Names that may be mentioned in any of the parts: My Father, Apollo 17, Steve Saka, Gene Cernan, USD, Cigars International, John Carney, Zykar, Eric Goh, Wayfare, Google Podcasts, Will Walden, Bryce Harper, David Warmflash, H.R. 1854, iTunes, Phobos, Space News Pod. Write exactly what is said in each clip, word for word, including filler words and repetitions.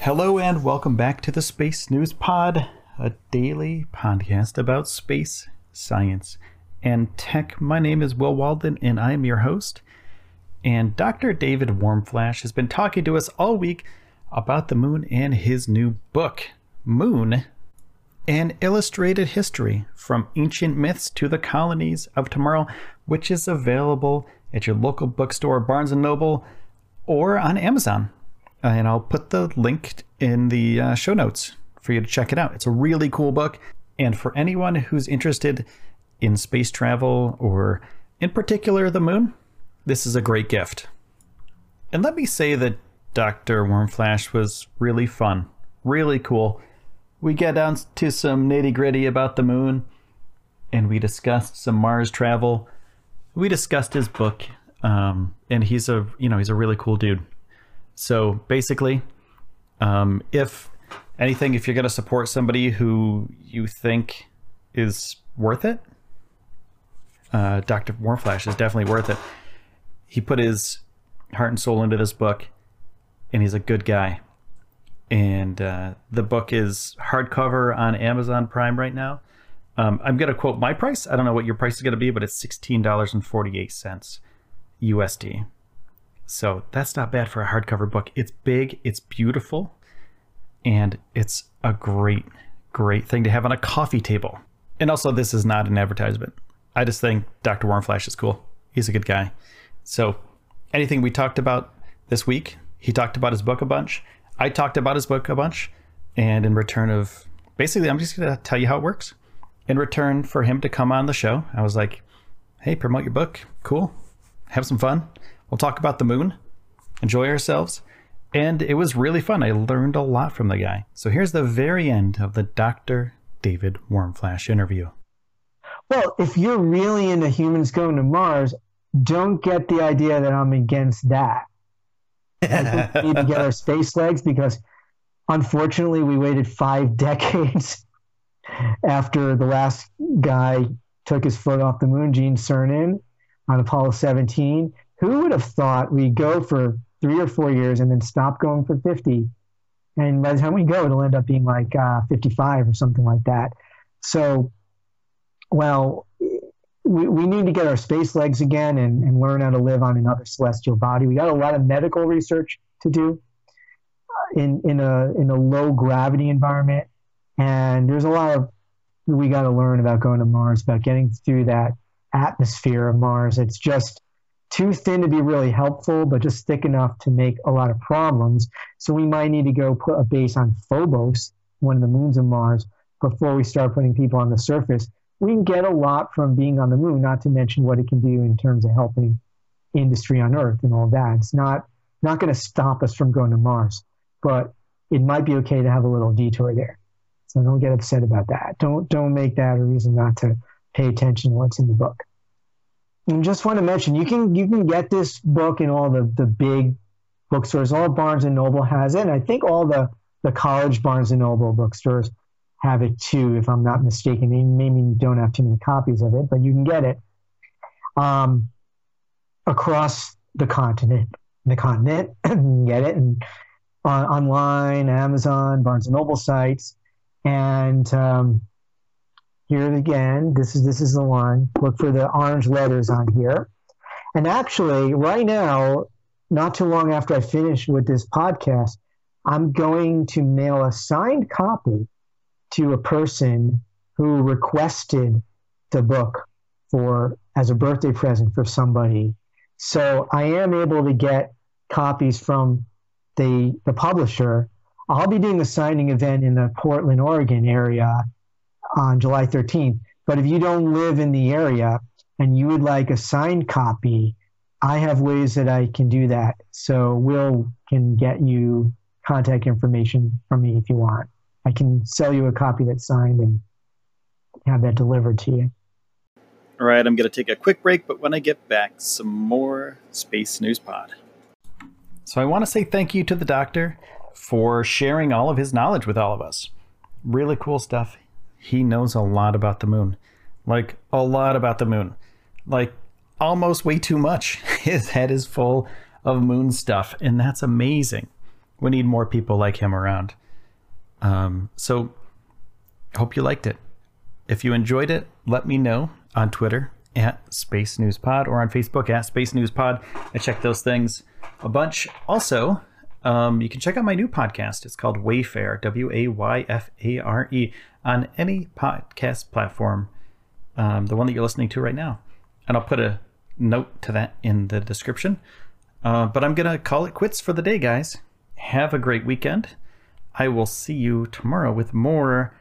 Hello and welcome back to the Space News Pod, a daily podcast about space, science, and tech. My name is Will Walden and I am your host. And Doctor David Warmflash has been talking to us all week about the moon and his new book, Moon, An Illustrated History from Ancient Myths to the Colonies of Tomorrow, which is available at your local bookstore, Barnes and Noble, or on Amazon. And I'll put the link in the uh, show notes for you to check it out. It's a really cool book. And for anyone who's interested in space travel or in particular the moon, this is a great gift. And let me say that Doctor Wormflash was really fun, really cool. We get down to some nitty gritty about the moon and we discussed some Mars travel. We discussed his book um, and he's a, you know, he's a really cool dude. So basically, um, if anything, if you're going to support somebody who you think is worth it, uh, Doctor Warmflash is definitely worth it. He put his heart and soul into this book, and he's a good guy. And uh, the book is hardcover on Amazon Prime right now. Um, I'm going to quote my price. I don't know what your price is going to be, but it's sixteen dollars and forty-eight cents U S D. So that's not bad for a hardcover book. It's big, it's beautiful, and it's a great, great thing to have on a coffee table. And also, this is not an advertisement. I just think Doctor Warmflash is cool. He's a good guy. So anything we talked about this week, he talked about his book a bunch. I talked about his book a bunch. And in return of, basically, I'm just going to tell you how it works. In return for him to come on the show, I was like, hey, promote your book. Cool. Have some fun. We'll talk about the moon, enjoy ourselves. And it was really fun. I learned a lot from the guy. So here's the very end of the Doctor David Warmflash interview. Well, if you're really into humans going to Mars, don't get the idea that I'm against that. I think we need to get our space legs because unfortunately we waited five decades after the last guy took his foot off the moon, Gene Cernan, on Apollo seventeen. Who would have thought we'd go for three or four years and then stop going for fifty? And by the time we go, it'll end up being like uh, fifty-five or something like that. So, well, we, we need to get our space legs again and, and learn how to live on another celestial body. We got a lot of medical research to do in, in a, in a low gravity environment. And there's a lot of, we got to learn about going to Mars, about getting through that atmosphere of Mars. It's just too thin to be really helpful, but just thick enough to make a lot of problems. So we might need to go put a base on Phobos, one of the moons of Mars, before we start putting people on the surface. We can get a lot from being on the moon, not to mention what it can do in terms of helping industry on Earth and all that. It's not, not going to stop us from going to Mars, but it might be okay to have a little detour there. So don't get upset about that. Don't, don't make that a reason not to pay attention to what's in the book. And just want to mention, you can you can get this book in all the, the big bookstores. All Barnes and Noble has it. And I think all the, the college Barnes and Noble bookstores have it too, if I'm not mistaken. They maybe don't have too many copies of it, but you can get it um, across the continent. The continent, you can get it and, uh, online, Amazon, Barnes and Noble sites. And um, Here it again. This is this is the one. Look for the orange letters on here. And actually, right now, not too long after I finish with this podcast, I'm going to mail a signed copy to a person who requested the book for as a birthday present for somebody. So I am able to get copies from the the publisher. I'll be doing a signing event in the Portland, Oregon area on July thirteenth. But if you don't live in the area and you would like a signed copy, I have ways that I can do that. So Will can get you contact information from me if you want. I can sell you a copy that's signed and have that delivered to you. All right, I'm going to take a quick break, but when I get back, some more Space News Pod. So I want to say thank you to the doctor for sharing all of his knowledge with all of us. Really cool stuff. He knows a lot about the moon. Like, a lot about the moon. Like, almost way too much. His head is full of moon stuff, and that's amazing. We need more people like him around. Um, so, hope you liked it. If you enjoyed it, let me know on Twitter at Space News Pod or on Facebook at Space News Pod. I check those things a bunch. Also, um, you can check out my new podcast. It's called Wayfare, W A Y F A R E, on any podcast platform, um, the one that you're listening to right now. And I'll put a note to that in the description. Uh, but I'm going to call it quits for the day, guys. Have a great weekend. I will see you tomorrow with more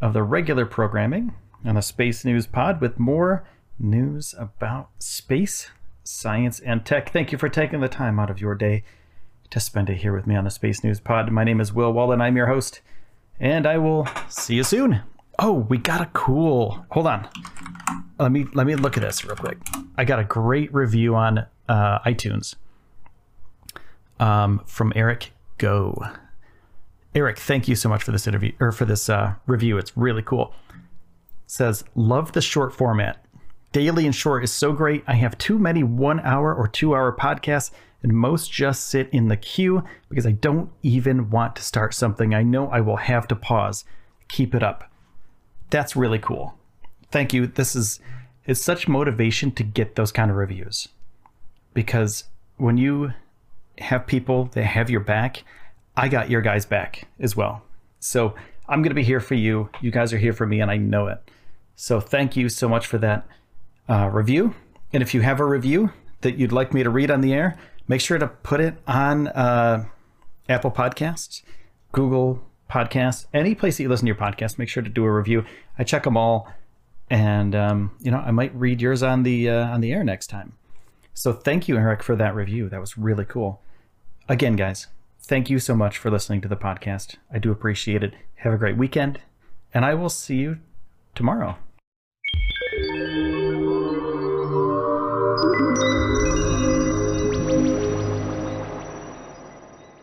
of the regular programming on the Space News Pod with more news about space, science, and tech. Thank you for taking the time out of your day to spend it here with me on the Space News Pod. My name is Will Wallen. I'm your host, and I will see you soon. Oh, we got a cool... Hold on. Let me let me look at this real quick. I got a great review on uh, iTunes. Um, from Eric Goh. Eric, thank you so much for this interview or for this uh, review. It's really cool. It says, love the short format. Daily and short is so great. I have too many one hour or two hour podcasts and most just sit in the queue because I don't even want to start something. I know I will have to pause. Keep it up. That's really cool. Thank you. This is, it's such motivation to get those kind of reviews, because when you have people that have your back, I got your guys' back as well. So I'm going to be here for you. You guys are here for me, and I know it. So thank you so much for that uh, review. And if you have a review that you'd like me to read on the air, make sure to put it on uh, Apple Podcasts, Google Podcasts, any place that you listen to your podcast. Make sure to do a review. I check them all, and um, you know, I might read yours on the uh, on the air next time. So thank you, Eric, for that review. That was really cool. Again, guys, thank you so much for listening to the podcast. I do appreciate it. Have a great weekend, and I will see you tomorrow.